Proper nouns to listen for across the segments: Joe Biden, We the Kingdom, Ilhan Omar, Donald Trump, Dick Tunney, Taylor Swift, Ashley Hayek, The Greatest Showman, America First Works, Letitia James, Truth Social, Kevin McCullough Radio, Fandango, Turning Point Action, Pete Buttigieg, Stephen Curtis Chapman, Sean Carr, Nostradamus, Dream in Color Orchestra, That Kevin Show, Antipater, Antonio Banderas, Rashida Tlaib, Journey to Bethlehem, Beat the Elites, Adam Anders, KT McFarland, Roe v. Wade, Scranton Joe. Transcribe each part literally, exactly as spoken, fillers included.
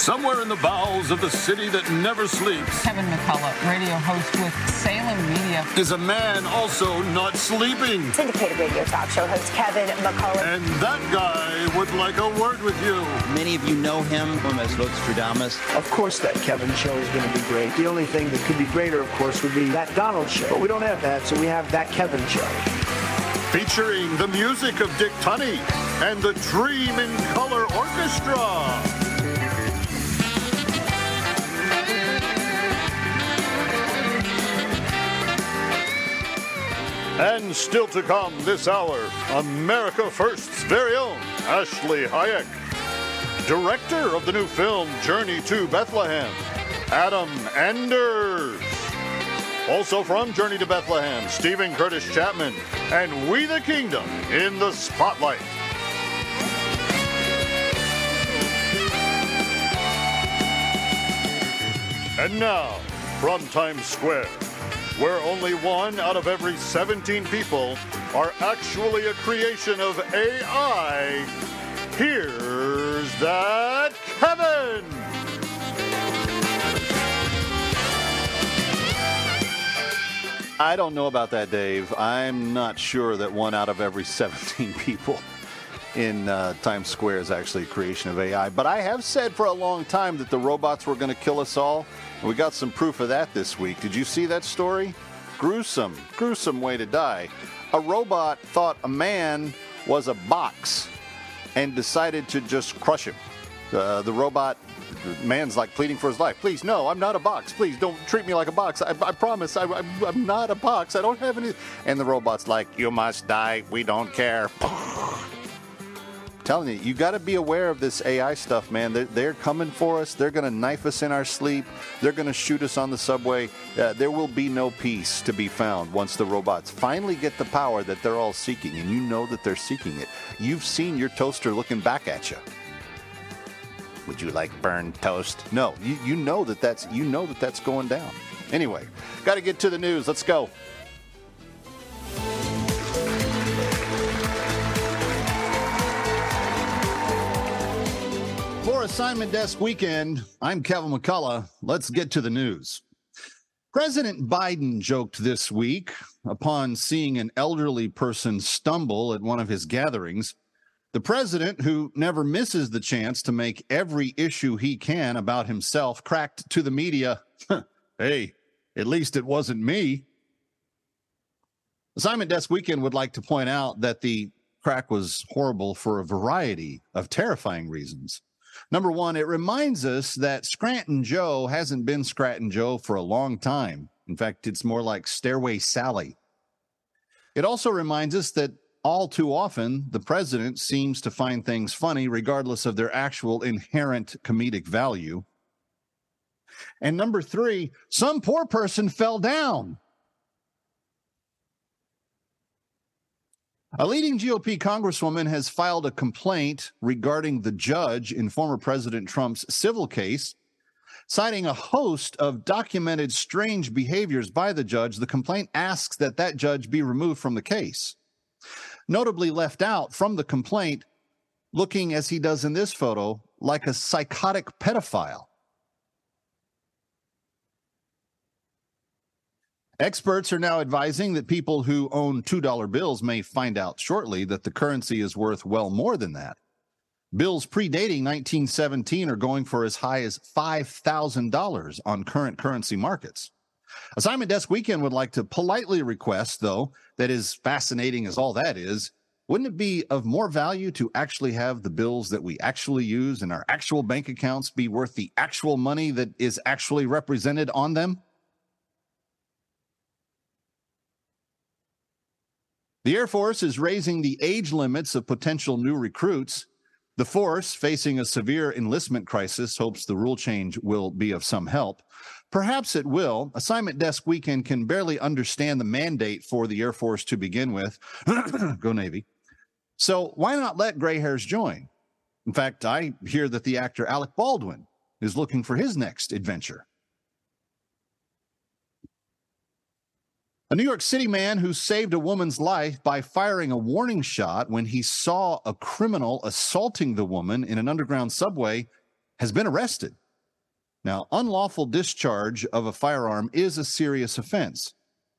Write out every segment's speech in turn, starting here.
somewhere in the bowels of the city that never sleeps. Kevin McCullough, radio host with Salem Media. Is a man also not sleeping? Syndicated radio talk show host Kevin McCullough. And that guy would like a word with you. Many of you know him from as Nostradamus. Of course that Kevin show is going to be great. The only thing that could be greater, of course, would be that Donald show. But we don't have that, so we have that Kevin show. Featuring the music of Dick Tunney and the Dream in Color Orchestra. And still to come this hour, America First's very own Ashley Hayek, director of the new film Journey to Bethlehem, Adam Anders. Also from Journey to Bethlehem, Stephen Curtis Chapman, and We the Kingdom in the Spotlight. And now, from Times Square, where only one out of every seventeen people are actually a creation of A I, here's That Kevin! I don't know about that, Dave. I'm not sure that one out of every seventeen people in uh, Times Square is actually a creation of A I. But I have said for a long time that the robots were going to kill us all. We got some proof of that this week. Did you see that story? Gruesome, gruesome way to die. A robot thought a man was a box and decided to just crush him. Uh, the robot, the man's like pleading for his life. Please, no, I'm not a box. Please don't treat me like a box. I, I promise, I, I, I'm not a box. I don't have any. And the robot's like, you must die. We don't care. Telling you, you got to be aware of this A I stuff, man. They're, they're coming for us. They're going to knife us in our sleep. They're going to shoot us on the subway. Uh, there will be no peace to be found once the robots finally get the power that they're all seeking, and you know that they're seeking it. You've seen your toaster looking back at you. Would you like burned toast? No, you, you know that that's you know that that's going down. Anyway, got to get to the news. Let's go. For Assignment Desk Weekend, I'm Kevin McCullough. Let's get to the news. President Biden joked this week upon seeing an elderly person stumble at one of his gatherings. The president, who never misses the chance to make every issue he can about himself, cracked to the media, hey, at least it wasn't me. Assignment Desk Weekend would like to point out that the crack was horrible for a variety of terrifying reasons. Number one, it reminds us that Scranton Joe hasn't been Scranton Joe for a long time. In fact, it's more like Stairway Sally. It also reminds us that all too often, the president seems to find things funny regardless of their actual inherent comedic value. And number three, some poor person fell down. A leading G O P congresswoman has filed a complaint regarding the judge in former President Trump's civil case, citing a host of documented strange behaviors by the judge. The complaint asks that that judge be removed from the case. Notably left out from the complaint, looking as he does in this photo, like a psychotic pedophile. Experts are now advising that people who own two dollar bills may find out shortly that the currency is worth well more than that. Bills predating nineteen seventeen are going for as high as five thousand dollars on current currency markets. Assignment Desk Weekend would like to politely request, though, that as fascinating as all that is, wouldn't it be of more value to actually have the bills that we actually use in our actual bank accounts be worth the actual money that is actually represented on them? The Air Force is raising the age limits of potential new recruits. The force, facing a severe enlistment crisis, hopes the rule change will be of some help. Perhaps it will. Assignment Desk Weekend can barely understand the mandate for the Air Force to begin with. Go Navy. So why not let gray hairs join? In fact, I hear that the actor Alec Baldwin is looking for his next adventure. A New York City man who saved a woman's life by firing a warning shot when he saw a criminal assaulting the woman in an underground subway has been arrested. Now, unlawful discharge of a firearm is a serious offense,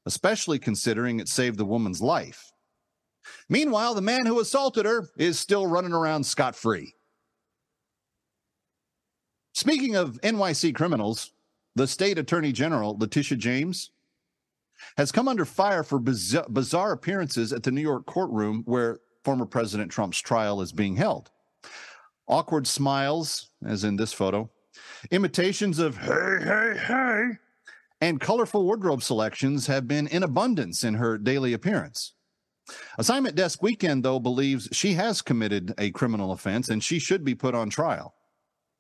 especially considering it saved the woman's life. Meanwhile, the man who assaulted her is still running around scot-free. Speaking of N Y C criminals, the state attorney general, Letitia James, has come under fire for bizarre, bizarre appearances at the New York courtroom where former President Trump's trial is being held. Awkward smiles, as in this photo, imitations of hey, hey, hey, and colorful wardrobe selections have been in abundance in her daily appearance. Assignment Desk Weekend, though, believes she has committed a criminal offense and she should be put on trial,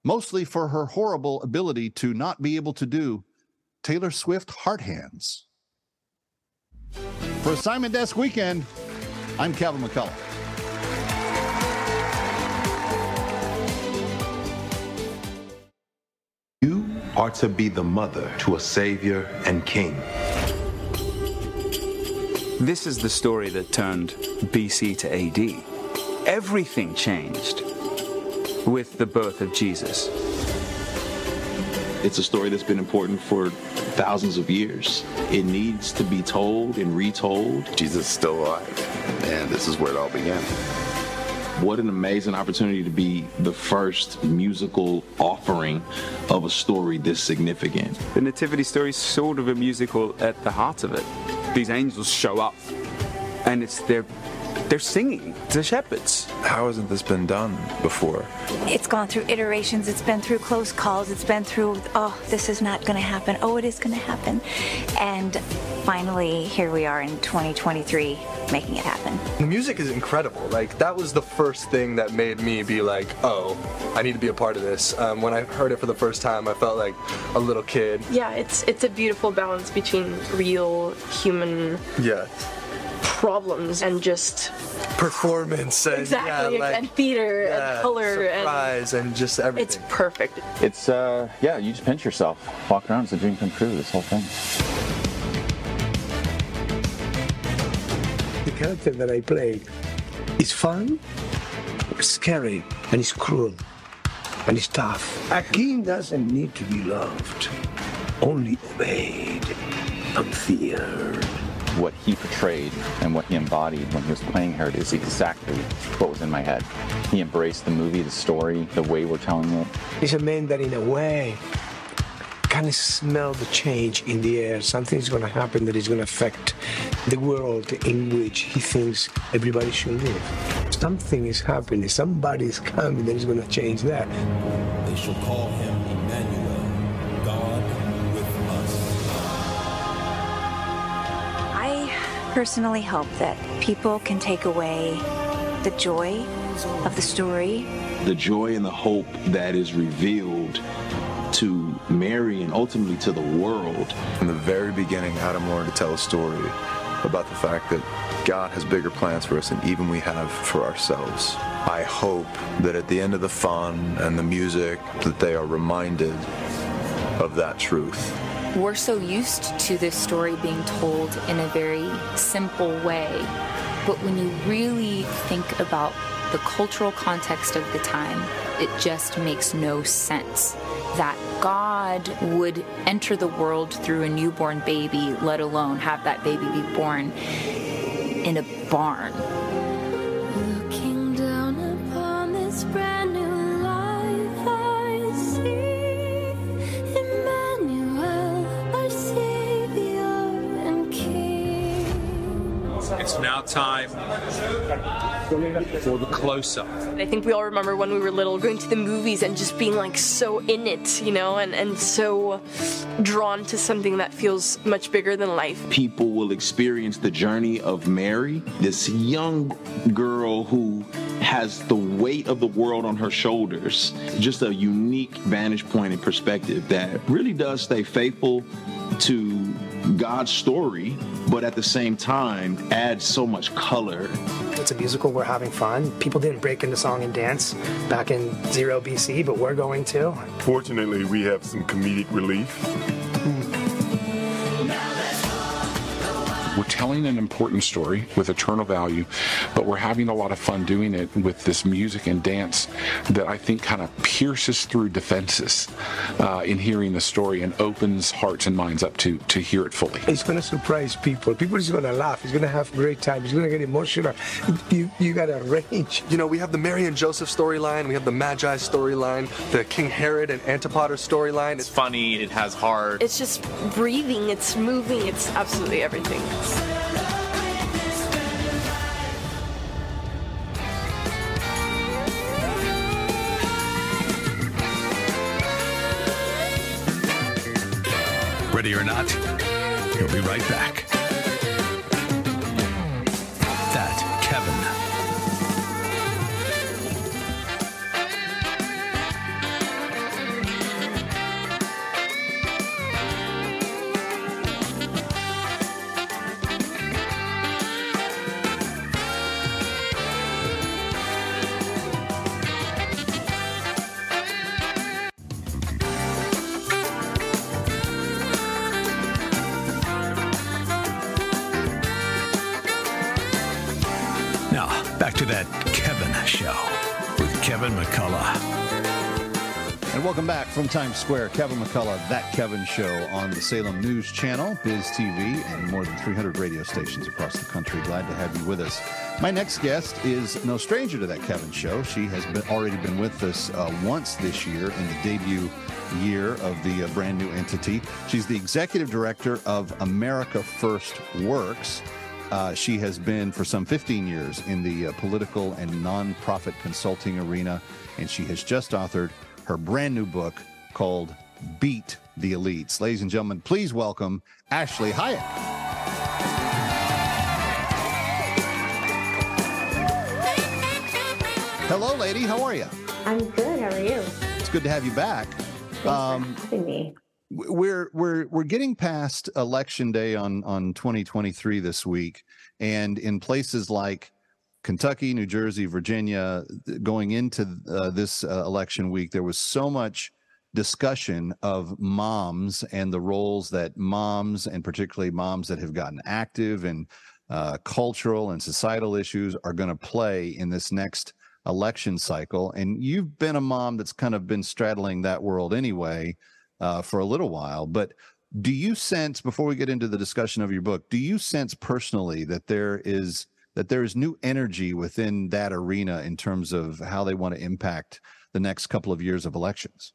mostly for her horrible ability to not be able to do Taylor Swift heart hands. For Assignment Desk Weekend, I'm Kevin McCullough. You are to be the mother to a savior and king. This is the story that turned B C to A D. Everything changed with the birth of Jesus. It's a story that's been important for thousands of years. It needs to be told and retold. Jesus is still alive, and this is where it all began. What an amazing opportunity to be the first musical offering of a story this significant. The Nativity story is sort of a musical at the heart of it. These angels show up, and it's their, they're singing to shepherds. How hasn't this been done before? It's gone through iterations. It's been through close calls. It's been through, oh, this is not going to happen. Oh, it is going to happen. And finally, here we are in twenty twenty-three, making it happen. The music is incredible. Like, that was the first thing that made me be like, oh, I need to be a part of this. Um, when I heard it for the first time, I felt like a little kid. Yeah, it's it's a beautiful balance between real human yeah. problems and just performance and exactly, yeah, like, and theater yeah, and color surprise and, and just everything. It's perfect. It's uh yeah, you just pinch yourself. Walk around, it's a dream come true, this whole thing. The character that I play is fun, scary, and it's cruel, and it's tough. A king doesn't need to be loved, only obeyed and feared. What he portrayed and what he embodied when he was playing Herod is exactly what was in my head. He embraced the movie, the story, the way we're telling it. He's a man that, in a way, can smell the change in the air. Something's going to happen that is going to affect the world in which he thinks everybody should live. Something is happening. Somebody is coming that is going to change that. They shall call him Emmanuel. Personally hope that people can take away the joy of the story. The joy and the hope that is revealed to Mary and ultimately to the world. From the very beginning, Adam wanted to tell a story about the fact that God has bigger plans for us than even we have for ourselves. I hope that at the end of the fun and the music, that they are reminded of that truth. We're so used to this story being told in a very simple way, but when you really think about the cultural context of the time, it just makes no sense that God would enter the world through a newborn baby, let alone have that baby be born in a barn. Looking down upon this brand new It's now time for the close-up. I think we all remember when we were little going to the movies and just being like so in it, you know, and, and so drawn to something that feels much bigger than life. People will experience the journey of Mary, this young girl who has the weight of the world on her shoulders. Just a unique vantage point and perspective that really does stay faithful to God's story, but at the same time adds so much color. It's a musical, we're having fun. People didn't break into song and dance back in zero B C, but we're going to. Fortunately, we have some comedic relief. We're telling an important story with eternal value, but we're having a lot of fun doing it with this music and dance that I think kind of pierces through defenses uh, in hearing the story and opens hearts and minds up to to hear it fully. It's going to surprise people. People is going to laugh. It's going to have a great time. It's going to get emotional. You you got a range. You know, we have the Mary and Joseph storyline. We have the Magi storyline. The King Herod and Antipater storyline. It's funny. It has heart. It's just breathing. It's moving. It's absolutely everything. Ready or not, he'll be right back. That That Kevin Show with Kevin McCullough. And welcome back from Times Square. Kevin McCullough, That Kevin Show on the Salem News Channel, Biz T V, and more than three hundred radio stations across the country. Glad to have you with us. My next guest is no stranger to That Kevin Show. She has been, already been with us uh, once this year in the debut year of the uh, brand new entity. She's the executive director of America First Works. Uh, she has been for some fifteen years in the uh, political and nonprofit consulting arena, and she has just authored her brand new book called Beat the Elites. Ladies and gentlemen, please welcome Ashley Hayek. Hello, lady. How are you? I'm good. How are you? It's good to have you back. Thanks um, for having me. We're we're we're getting past election day on, on twenty twenty-three this week, and in places like Kentucky, New Jersey, Virginia, going into uh, this uh, election week, there was so much discussion of moms and the roles that moms, and particularly moms that have gotten active in uh, cultural and societal issues, are going to play in this next election cycle. And you've been a mom that's kind of been straddling that world anyway. Uh, for a little while, but do you sense, before we get into the discussion of your book, do you sense personally that there is that there is new energy within that arena in terms of how they want to impact the next couple of years of elections?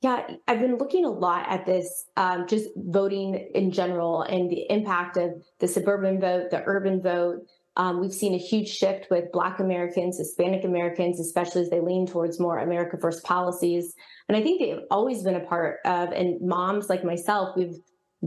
Yeah, I've been looking a lot at this, um, just voting in general and the impact of the suburban vote, the urban vote. Um, we've seen a huge shift with Black Americans, Hispanic Americans, especially as they lean towards more America First policies. And I think they've always been a part of, and moms like myself, we've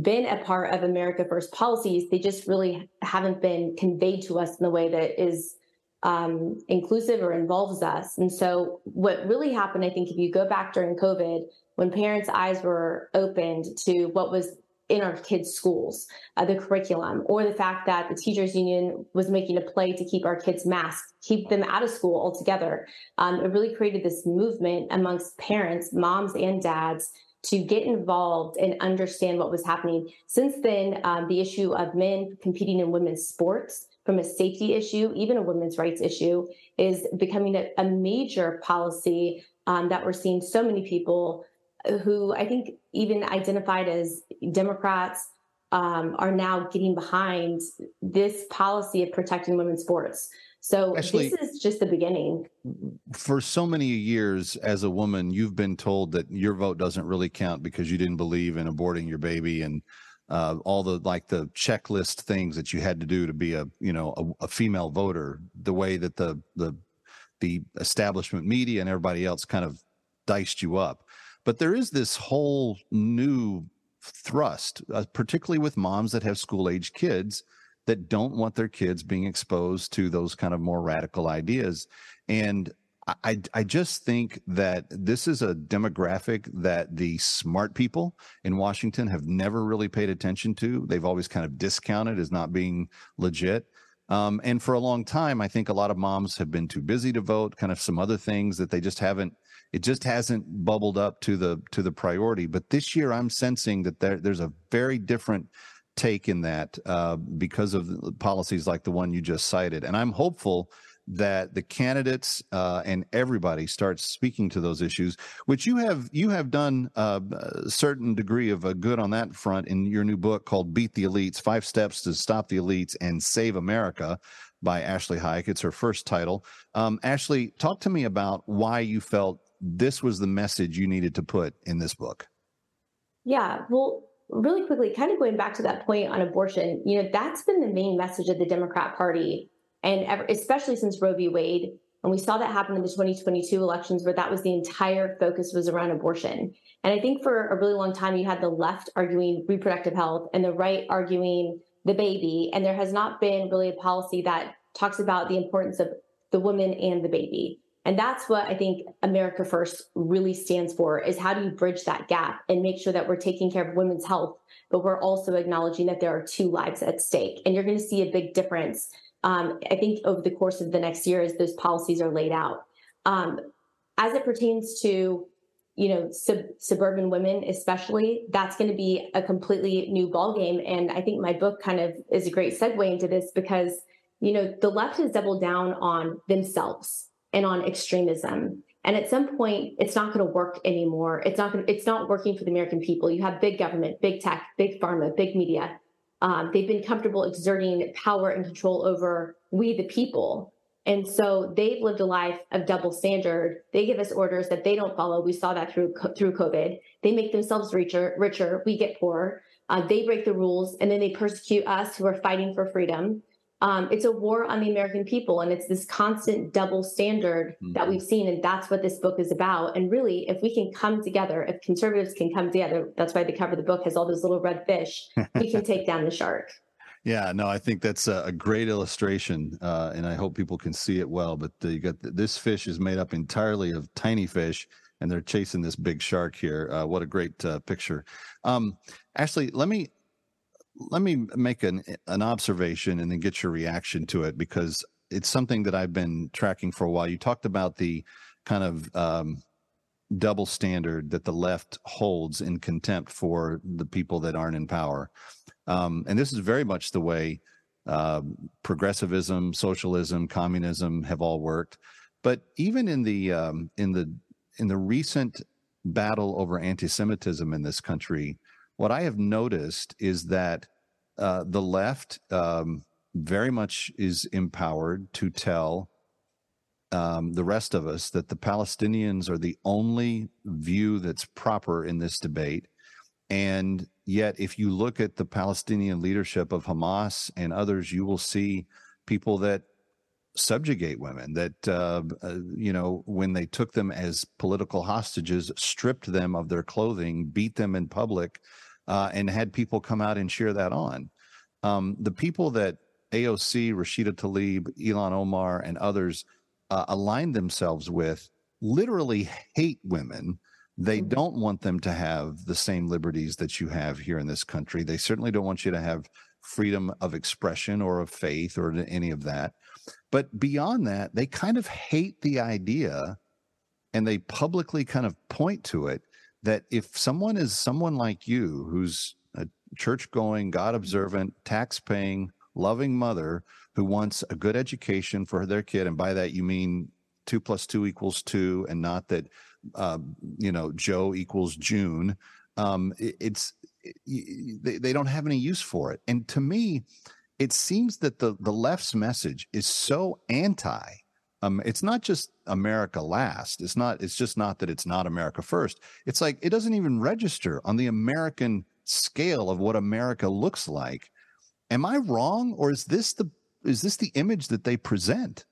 been a part of America First policies. They just really haven't been conveyed to us in the way that is um, inclusive or involves us. And so what really happened, I think, if you go back during COVID, when parents' eyes were opened to what was in our kids' schools, uh, the curriculum, or the fact that the teachers union was making a play to keep our kids masked, keep them out of school altogether. Um, it really created this movement amongst parents, moms and dads, to get involved and understand what was happening. Since then, um, the issue of men competing in women's sports from a safety issue, even a women's rights issue, is becoming a, a major policy um, that we're seeing so many people who I think even identified as Democrats um, are now getting behind this policy of protecting women's sports. So Ashley, this is just the beginning. For so many years as a woman, you've been told that your vote doesn't really count because you didn't believe in aborting your baby and uh, all the like the checklist things that you had to do to be a, you know, a, a female voter, the way that the, the, the establishment media and everybody else kind of diced you up. But there is this whole new thrust, uh, particularly with moms that have school-age kids that don't want their kids being exposed to those kind of more radical ideas. And I, I just think that this is a demographic that the smart people in Washington have never really paid attention to. They've always kind of discounted as not being legit. Um, and for a long time, I think a lot of moms have been too busy to vote, kind of some other things that they just haven't. It just hasn't bubbled up to the to the priority. But this year, I'm sensing that there, there's a very different take in that uh, because of policies like the one you just cited. And I'm hopeful that the candidates uh, and everybody starts speaking to those issues, which you have you have done uh, a certain degree of a good on that front in your new book called Beat the Elites, Five Steps to Stop the Elites and Save America by Ashley Hayek. It's her first title. Um, Ashley, talk to me about why you felt this was the message you needed to put in this book. Yeah, well, really quickly, kind of going back to that point on abortion, you know, that's been the main message of the Democrat Party. And ever, especially since Roe v. Wade, and we saw that happen in the twenty twenty-two elections, where that was the entire focus was around abortion. And I think for a really long time, you had the left arguing reproductive health and the right arguing the baby. And there has not been really a policy that talks about the importance of the woman and the baby. And that's what I think America First really stands for, is how do you bridge that gap and make sure that we're taking care of women's health, but we're also acknowledging that there are two lives at stake. And you're going to see a big difference Um, I think over the course of the next year as those policies are laid out. Um, as it pertains to, you know, sub- suburban women, especially, that's going to be a completely new ballgame. And I think my book kind of is a great segue into this because, you know, the left has doubled down on themselves and on extremism. And at some point, it's not going to work anymore. It's not gonna, it's not working for the American people. You have big government, big tech, big pharma, big media. Um, they've been comfortable exerting power and control over we, the people. And so they've lived a life of double standard. They give us orders that they don't follow. We saw that through through COVID. They make themselves richer, richer. We get poorer. Uh, they break the rules, and then they persecute us who are fighting for freedom. Um, it's a war on the American people, and it's this constant double standard mm-hmm. that we've seen, and that's what this book is about. And really, if we can come together, if conservatives can come together, that's why the cover of the book has all those little red fish, we can take down the shark. Yeah, no, I think that's a, a great illustration, uh, and I hope people can see it well. But the, you got the, this fish is made up entirely of tiny fish, and they're chasing this big shark here. Uh, what a great uh, picture. Um, Ashley, let me... Let me make an an observation and then get your reaction to it, because it's something that I've been tracking for a while. You talked about the kind of um, double standard that the left holds in contempt for the people that aren't in power. Um, and this is very much the way uh, progressivism, socialism, communism have all worked. But even in the um, in the in the recent battle over anti-Semitism in this country, what I have noticed is that uh, the left um, very much is empowered to tell um, the rest of us that the Palestinians are the only view that's proper in this debate. And yet, if you look at the Palestinian leadership of Hamas and others, you will see people that subjugate women, that, uh, uh, you know, when they took them as political hostages, stripped them of their clothing, beat them in public, uh, and had people come out and cheer that on. Um, the people that A O C, Rashida Tlaib, Ilhan Omar, and others uh, align themselves with literally hate women. They don't want them to have the same liberties that you have here in this country. They certainly don't want you to have freedom of expression or of faith or any of that. But beyond that, they kind of hate the idea, and they publicly kind of point to it, that if someone is someone like you, who's a church-going, God-observant, tax-paying, loving mother who wants a good education for their kid, and by that you mean two plus two equals two and not that, uh, you know, Joe equals June, um, it, it's it, they, they don't have any use for it. And to me, it seems that the, the left's message is so anti. Um, it's not just America last. It's not. It's just not that it's not America first. It's like it doesn't even register on the American scale of what America looks like. Am I wrong, or is this the is this the image that they present?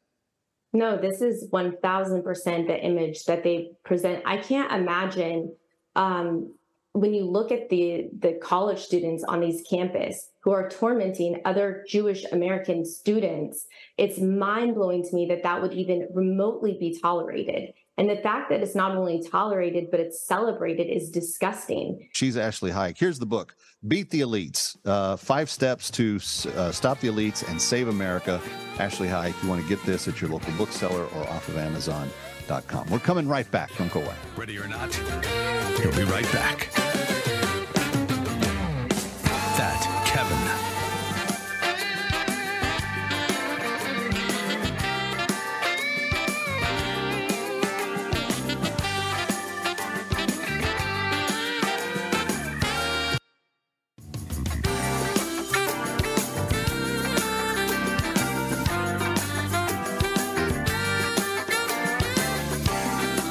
No, this is one thousand percent the image that they present. I can't imagine. Um, When you look at the, the college students on these campus who are tormenting other Jewish American students, it's mind-blowing to me that that would even remotely be tolerated. And the fact that it's not only tolerated, but it's celebrated is disgusting. She's Ashley Hayek. Here's the book, Beat the Elites, uh, Five Steps to uh, Stop the Elites and Save America. Ashley Hayek, you want to get this at your local bookseller or off of Amazon dot com. We're coming right back. Don't go away. Ready or not, we'll be right back. That Kevin.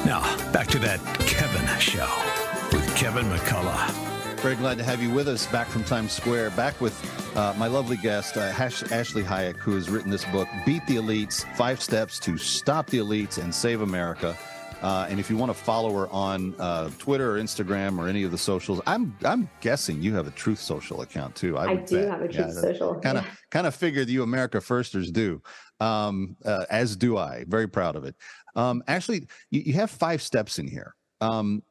Now, back to That Kevin Show with Kevin McCullough. Very glad to have you with us back from Times Square, back with uh, my lovely guest, uh, Ash- Ashley Hayek, who has written this book, Beat the Elites, Five Steps to Stop the Elites and Save America. Uh, and if you want to follow her on uh, Twitter or Instagram or any of the socials, I'm I'm guessing you have a Truth Social account, too. I, I do bet. have a Truth yeah, Social. Kind of yeah. kind of figured you America Firsters do, um, uh, as do I. Very proud of it. Um, Ashley, you, you have five steps in here. Um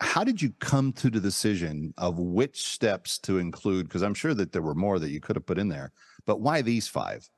How did you come to the decision of which steps to include? Because I'm sure that there were more that you could have put in there, but why these five?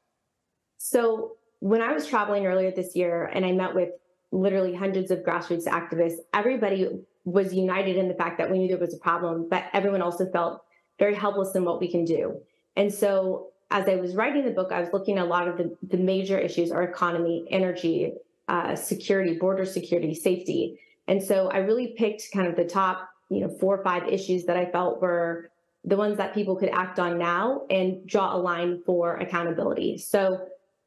So when I was traveling earlier this year and I met with literally hundreds of grassroots activists, everybody was united in the fact that we knew there was a problem, but everyone also felt very helpless in what we can do. And so as I was writing the book, I was looking at a lot of the, the major issues, our economy, energy, uh, security, border security, safety. And so I really picked kind of the top, you know, four or five issues that I felt were the ones that people could act on now and draw a line for accountability. So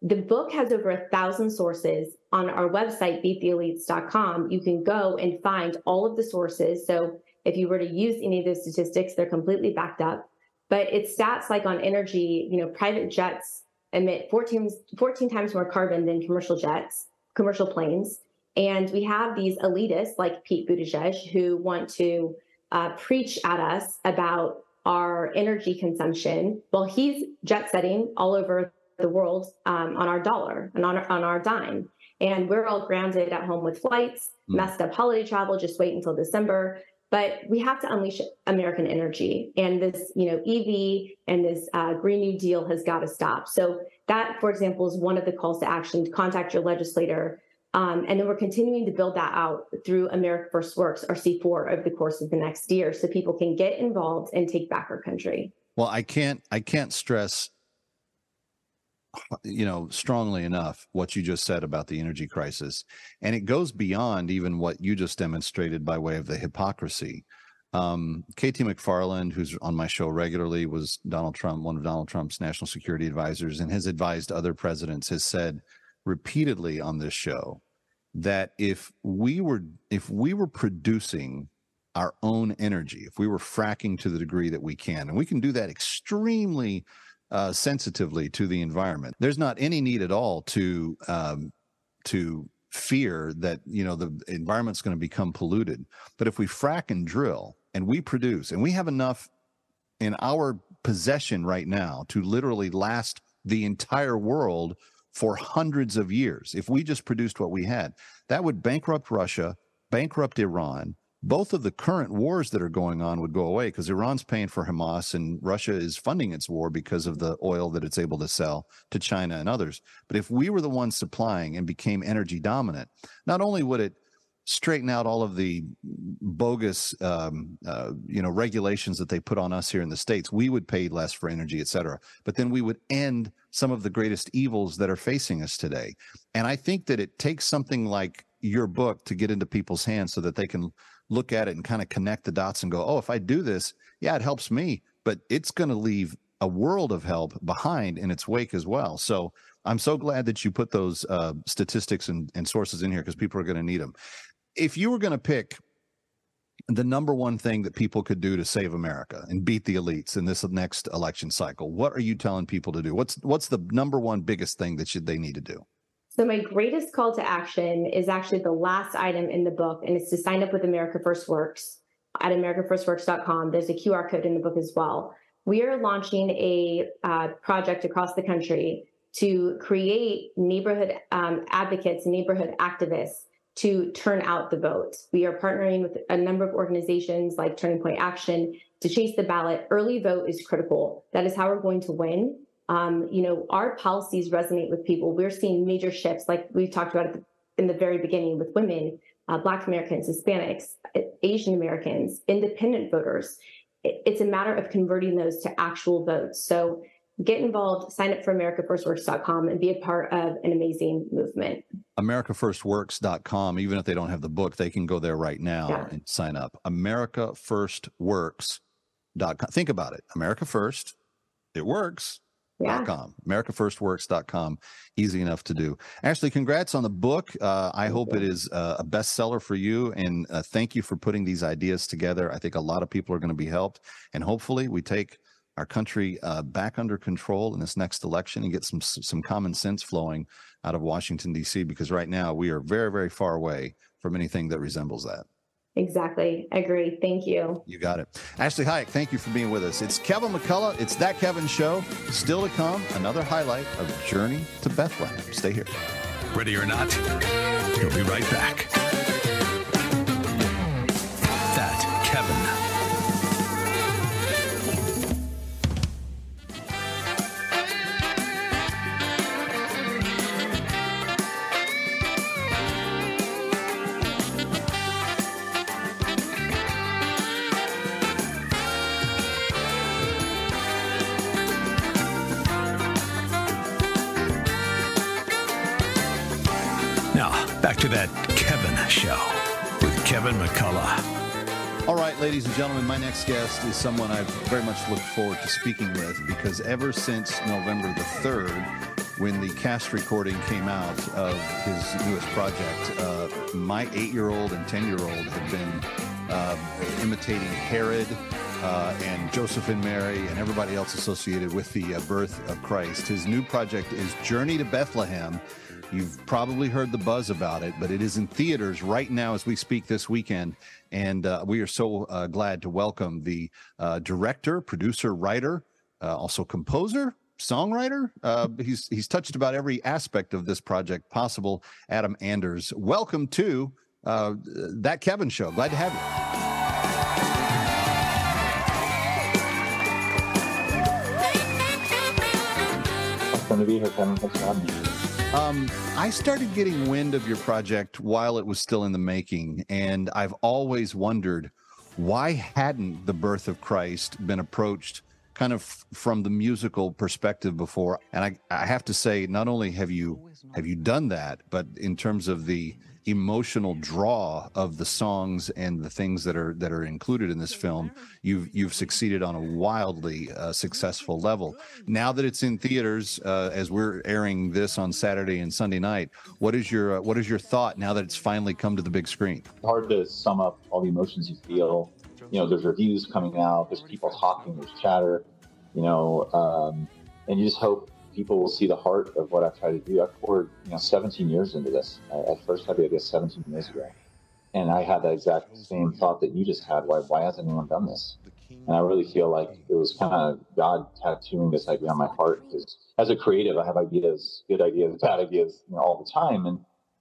the book has over a thousand sources on our website, beat the elites dot com. You can go and find all of the sources. So if you were to use any of those statistics, they're completely backed up. But it's stats like on energy, you know, private jets emit fourteen, fourteen times more carbon than commercial jets, commercial planes. And we have these elitists like Pete Buttigieg who want to uh, preach at us about our energy consumption. Well, he's jet setting all over the world um, on our dollar and on our, on our dime. And we're all grounded at home with flights, messed up holiday travel, just wait until December. But we have to unleash American energy. And this, you know, E V and this uh, Green New Deal has got to stop. So that, for example, is one of the calls to action, to contact your legislator. Um, and then we're continuing to build that out through America First Works, or C four, over the course of the next year so people can get involved and take back our country. Well, I can't I can't stress, you know, strongly enough what you just said about the energy crisis. And it goes beyond even what you just demonstrated by way of the hypocrisy. Um, K T McFarland, who's on my show regularly, was Donald Trump, one of Donald Trump's national security advisors, and has advised other presidents, has said repeatedly on this show that if we were if we were producing our own energy, if we were fracking to the degree that we can, and we can do that extremely uh, sensitively to the environment, there's not any need at all to um, to fear that, you know, the environment's going to become polluted. But if we frack and drill and we produce, and we have enough in our possession right now to literally last the entire world for hundreds of years, if we just produced what we had, that would bankrupt Russia, bankrupt Iran. Both of the current wars that are going on would go away because Iran's paying for Hamas and Russia is funding its war because of the oil that it's able to sell to China and others. But if we were the ones supplying and became energy dominant, not only would it straighten out all of the bogus, um, uh, you know, regulations that they put on us here in the States, we would pay less for energy, et cetera. But then we would end some of the greatest evils that are facing us today. And I think that it takes something like your book to get into people's hands so that they can look at it and kind of connect the dots and go, oh, if I do this, yeah, it helps me, but it's going to leave a world of help behind in its wake as well. So I'm so glad that you put those uh, statistics and, and sources in here because people are going to need them. If you were going to pick the number one thing that people could do to save America and beat the elites in this next election cycle, what are you telling people to do? What's what's the number one biggest thing that should they need to do? So my greatest call to action is actually the last item in the book, and it's to sign up with America First Works at america first works dot com. There's a Q R code in the book as well. We are launching a uh, project across the country to create neighborhood um, advocates, neighborhood activists, to turn out the vote. We are partnering with a number of organizations like Turning Point Action to chase the ballot. Early vote is critical. That is how we're going to win. Um, you know, our policies resonate with people. We're seeing major shifts, like we talked about in the very beginning, with women, uh, Black Americans, Hispanics, Asian Americans, independent voters. it's a matter of converting those to actual votes. So get involved, sign up for America First Works dot com and be a part of an amazing movement. America First Works dot com, even if they don't have the book, they can go there right now yeah. and sign up. America First Works dot com. Think about it. America First, it works. Yeah. .com. America First Works dot com. Easy enough to do. Ashley, congrats on the book. Uh, I thank hope you. It is uh, a bestseller for you. And uh, thank you for putting these ideas together. I think a lot of people are going to be helped. And hopefully we take our country uh, back under control in this next election and get some some common sense flowing out of Washington, D C, because right now we are very, very far away from anything that resembles that. Exactly. I agree. Thank you. You got it. Ashley Hayek, thank you for being with us. It's Kevin McCullough. It's That Kevin Show. Still to come, another highlight of Journey to Bethlehem. Stay here. Ready or not, we'll be right back. That Kevin. Back to That Kevin Show with Kevin McCullough. All right, ladies and gentlemen, my next guest is someone I've very much looked forward to speaking with, because ever since November the third, when the cast recording came out of his newest project, uh, my eight-year-old and ten-year-old had been uh, imitating Herod uh, and Joseph and Mary and everybody else associated with the uh, birth of Christ. His new project is Journey to Bethlehem. You've probably heard the buzz about it, but it is in theaters right now as we speak this weekend. And uh, we are so uh, glad to welcome the uh, director, producer, writer, uh, also composer, songwriter. Uh, he's he's touched about every aspect of this project possible, Adam Anders. Welcome to uh, That Kevin Show. Glad to have you. Awesome to be here, Kevin. Thanks for having me. Um, I started getting wind of your project while it was still in the making, and I've always wondered, why hadn't the birth of Christ been approached kind of f- from the musical perspective before? And I, I have to say, not only have you have you done that, but in terms of the emotional draw of the songs and the things that are that are included in this film, you've you've succeeded on a wildly uh, successful level. Now that it's in theaters, uh, as we're airing this on Saturday and Sunday night, what is your uh, what is your thought now that it's finally come to the big screen? It's hard to sum up all the emotions you feel. You know, there's reviews coming out, there's people talking, there's chatter. You know, um, and you just hope people will see the heart of what I try to do. I poured, you know, seventeen years into this. I, I first had the idea seventeen years ago, and I had that exact same thought that you just had. Why, why hasn't anyone done this? And I really feel like it was kind of God tattooing this idea on my heart. Because as a creative, I have ideas, good ideas, bad ideas, you know, all the time, and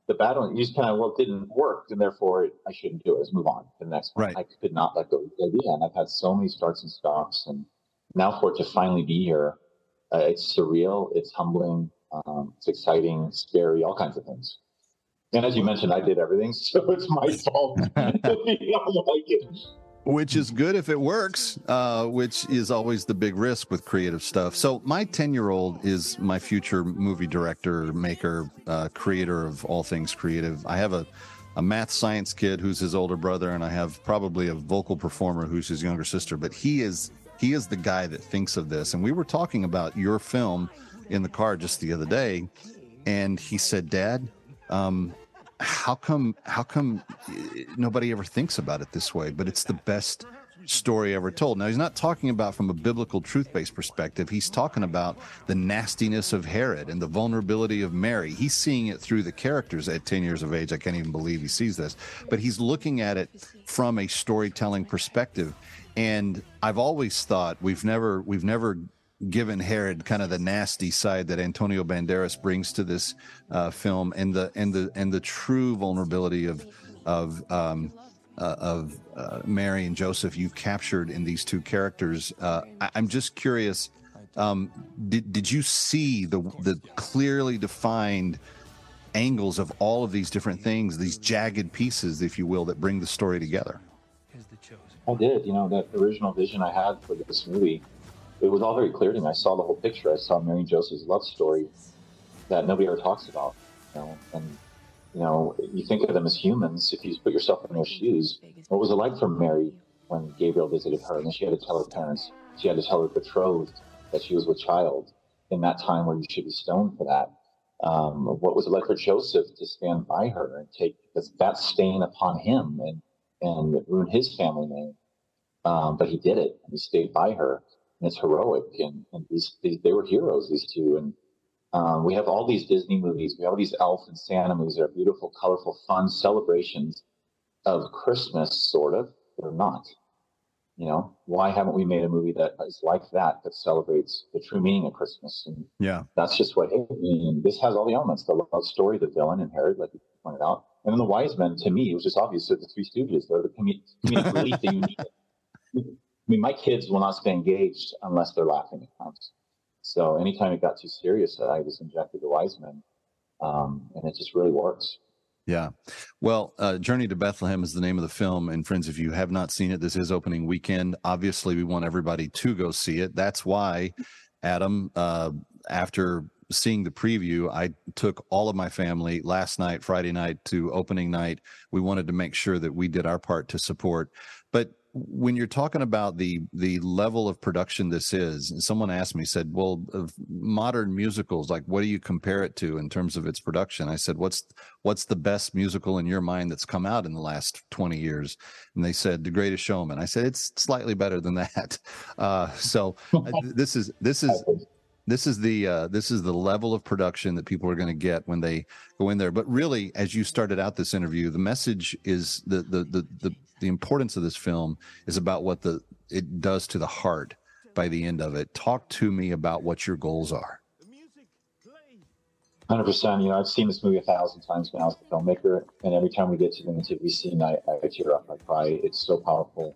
the bad one, you just kind of, well, it didn't work, and therefore it, I shouldn't do it. Let's move on to the next one. Right. I could not let go of the idea, and I've had so many starts and stops, and now for it to finally be here. Uh, it's surreal, it's humbling, um, it's exciting, scary, all kinds of things. And as you mentioned, I did everything, so it's my fault. I don't like it. Which is good if it works, uh, which is always the big risk with creative stuff. So my ten-year-old is my future movie director, maker, uh, creator of all things creative. I have a, a math science kid who's his older brother, and I have probably a vocal performer who's his younger sister, but he is... He is the guy that thinks of this. And we were talking about your film in the car just the other day. And he said, Dad, um, how come how come nobody ever thinks about it this way? But it's the best story ever told. Now, he's not talking about from a biblical truth-based perspective. He's talking about the nastiness of Herod and the vulnerability of Mary. He's seeing it through the characters at ten years of age. I can't even believe he sees this. But he's looking at it from a storytelling perspective. And I've always thought we've never we've never given Herod kind of the nasty side that Antonio Banderas brings to this uh, film, and the and the and the true vulnerability of of um, uh, of uh, Mary and Joseph you've captured in these two characters. Uh, I, I'm just curious, um, did did you see the the clearly defined angles of all of these different things, these jagged pieces, if you will, that bring the story together? Here's the chosen. I did. You know, that original vision I had for this movie, it was all very clear to me. I saw the whole picture. I saw Mary and Joseph's love story that nobody ever talks about. You know, and you know, you think of them as humans. If you put yourself in their shoes, what was it like for Mary when Gabriel visited her? And then she had to tell her parents. She had to tell her betrothed that she was with child in that time where you should be stoned for that. Um, what was it like for Joseph to stand by her and take that stain upon him and, and ruin his family name? Um, but he did it. And he stayed by her. And it's heroic. And, and these, these, they were heroes, these two. And um, we have all these Disney movies. We have all these Elf and Santa movies. They're beautiful, colorful, fun celebrations of Christmas, sort of. They're not. You know, why haven't we made a movie that is like that, that celebrates the true meaning of Christmas? And yeah, that's just what hit me. And this has all the elements: the love story, the villain, and Herod, like you pointed out, and then the wise men. To me, it was just obvious that the Three Stooges, they're the comedic relief that you need. I mean, my kids will not stay engaged unless they're laughing at times. So anytime it got too serious, I just injected the wise men, um, and it just really works. Yeah. Well, uh, Journey to Bethlehem is the name of the film. And friends, if you have not seen it, this is opening weekend. Obviously, we want everybody to go see it. That's why, Adam, uh, after seeing the preview, I took all of my family last night, Friday night, to opening night. We wanted to make sure that we did our part to support. But when you're talking about the the level of production this is, and someone asked me, said, well, of modern musicals, like, what do you compare it to in terms of its production? I said, what's what's the best musical in your mind that's come out in the last twenty years? And they said, The Greatest Showman. I said, it's slightly better than that. Uh, so this is this is this is the uh, this is the level of production that people are going to get when they go in there. But really, as you started out this interview, the message is the the the the The importance of this film is about what the it does to the heart by the end of it. Talk to me about what your goals are. one hundred percent. You know, I've seen this movie a thousand times when I was the filmmaker, and every time we get to the nativity scene, I, I tear up, I cry. It's so powerful.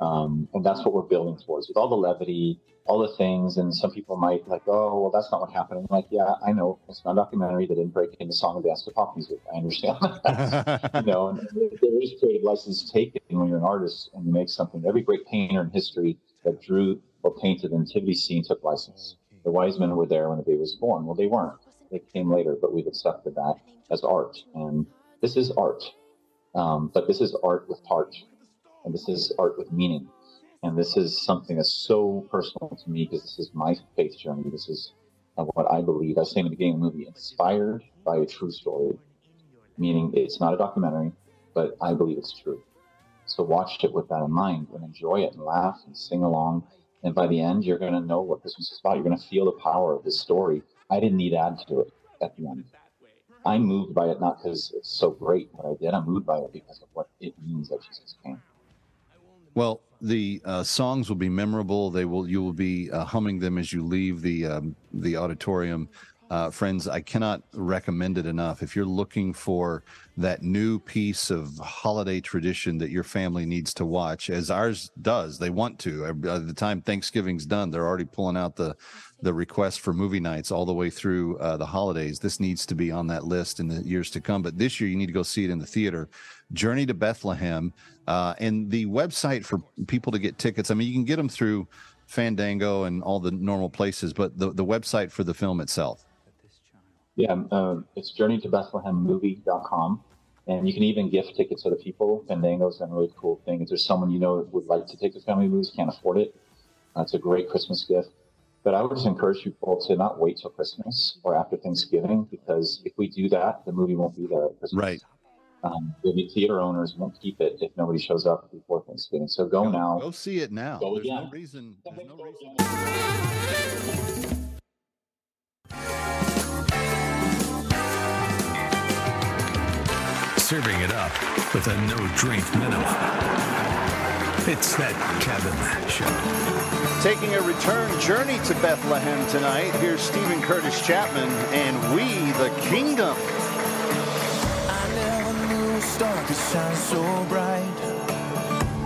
Um, and that's what we're building towards, with all the levity, all the things. And some people might like, oh, well, that's not what happened. I'm like, yeah, I know. It's not a documentary that didn't break into song and dance to pop music. I understand that. You know, and there is creative license taken when you're an artist and you make something. Every great painter in history that drew or painted the nativity scene took license. The wise men were there when the baby was born. Well, they weren't. They came later, but we've accepted that as art. And this is art. Um, but this is art with heart. And this is art with meaning. And this is something that's so personal to me because this is my faith journey. This is what I believe. I say in the beginning of the movie, inspired by a true story, meaning it's not a documentary, but I believe it's true. So watch it with that in mind and enjoy it and laugh and sing along. And by the end, you're going to know what Christmas is about. You're going to feel the power of this story. I didn't need to add to it at the end. I'm moved by it not because it's so great what I did. I'm moved by it because of what it means that Jesus came. Well, the uh, songs will be memorable. They will. You will be uh, humming them as you leave the um, the auditorium. Uh, friends, I cannot recommend it enough. If you're looking for that new piece of holiday tradition that your family needs to watch, as ours does, they want to. By the time Thanksgiving's done, they're already pulling out the the request for movie nights all the way through uh, the holidays. This needs to be on that list in the years to come. But this year, you need to go see it in the theater. Journey to Bethlehem, uh, and the website for people to get tickets. I mean, you can get them through Fandango and all the normal places, but the, the website for the film itself. Yeah, uh, it's journey to bethlehem movie dot com, and you can even gift tickets to the people. Fandango's a really cool thing. If there's someone you know would like to take the family movies, can't afford it, uh, it's a great Christmas gift. But I would just encourage people to not wait till Christmas or after Thanksgiving, because if we do that, the movie won't be there at Christmas. Right. Um, the theater owners won't keep it if nobody shows up before Thanksgiving. So go, go now. Go see it now. Go there's again. No reason. There's no reason. Serving it up with a no-drink minimum. It's That Kevin Show. Taking a return journey to Bethlehem tonight. Here's Stephen Curtis Chapman and We the Kingdom. Star could shine so bright.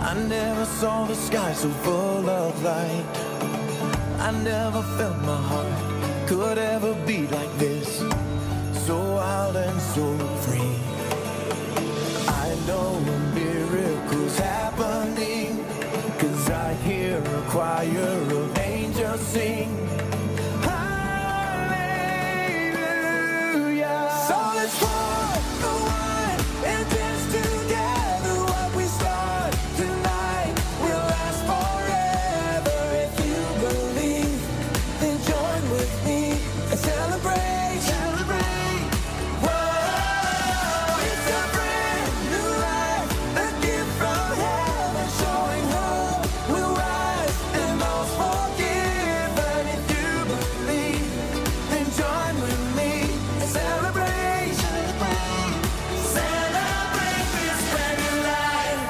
I never saw the sky so full of light. I never felt my heart could ever be like this, so wild and so free. I know a miracle's happening. choir of angels sing hallelujah. So let's pour the wine and dance together. What we start tonight will last forever. If you believe, then join with me and celebrate. Celebrate. Whoa, it's a brand new life, a gift from heaven, showing hope will rise and most forgiven. If you believe, then join with me and celebrate. Celebrate. Celebrate this brand new life.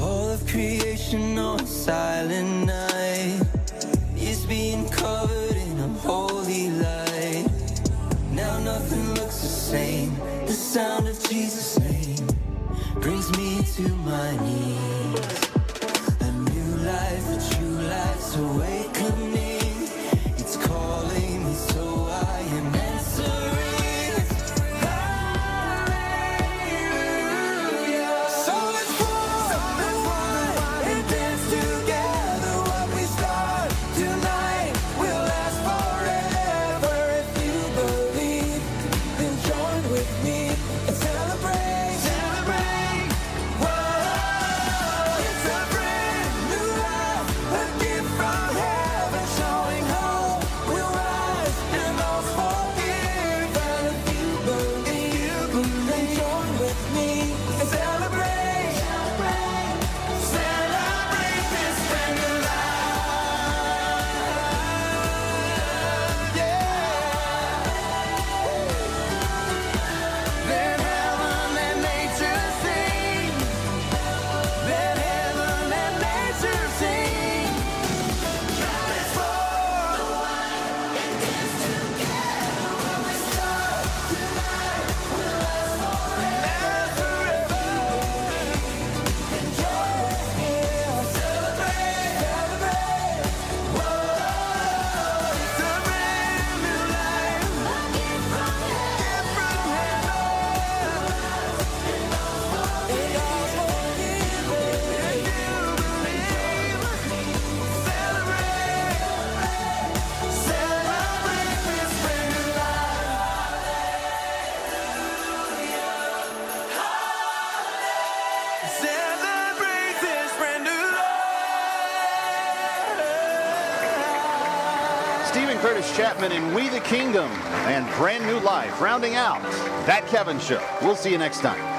All of creation on silent night is being covered in a holy light. Now nothing looks the same. The sound of Jesus' name brings me to my knees. A new life, a true life's awakening. It's calling me, so I am answering. Hallelujah. So let's pour the wine and dance together. What we start tonight will last forever. If you believe, then join with me and celebrate. Celebrate. Whoa, it's a brand new life, a gift from heaven, showing hope will rise and all's forgiven. If you believe, you believe, then join with me and celebrate. Celebrate. Celebrate this brand new life. Yeah. Let heaven and nature sing. Let heaven and nature sing. Now let's pour the wine and dance together. When we start tonight, we'll last forever. Enjoy it here. Celebrate. Celebrate. Whoa, it's a brand new life. A gift from heaven. Gift from heaven. It all's forgiven. If you believe, celebrate. Celebrate this brand new life. Celebrate this brand new life. Stephen Curtis Chapman in We the Kingdom and Brand New Life, rounding out That Kevin Show. We'll see you next time.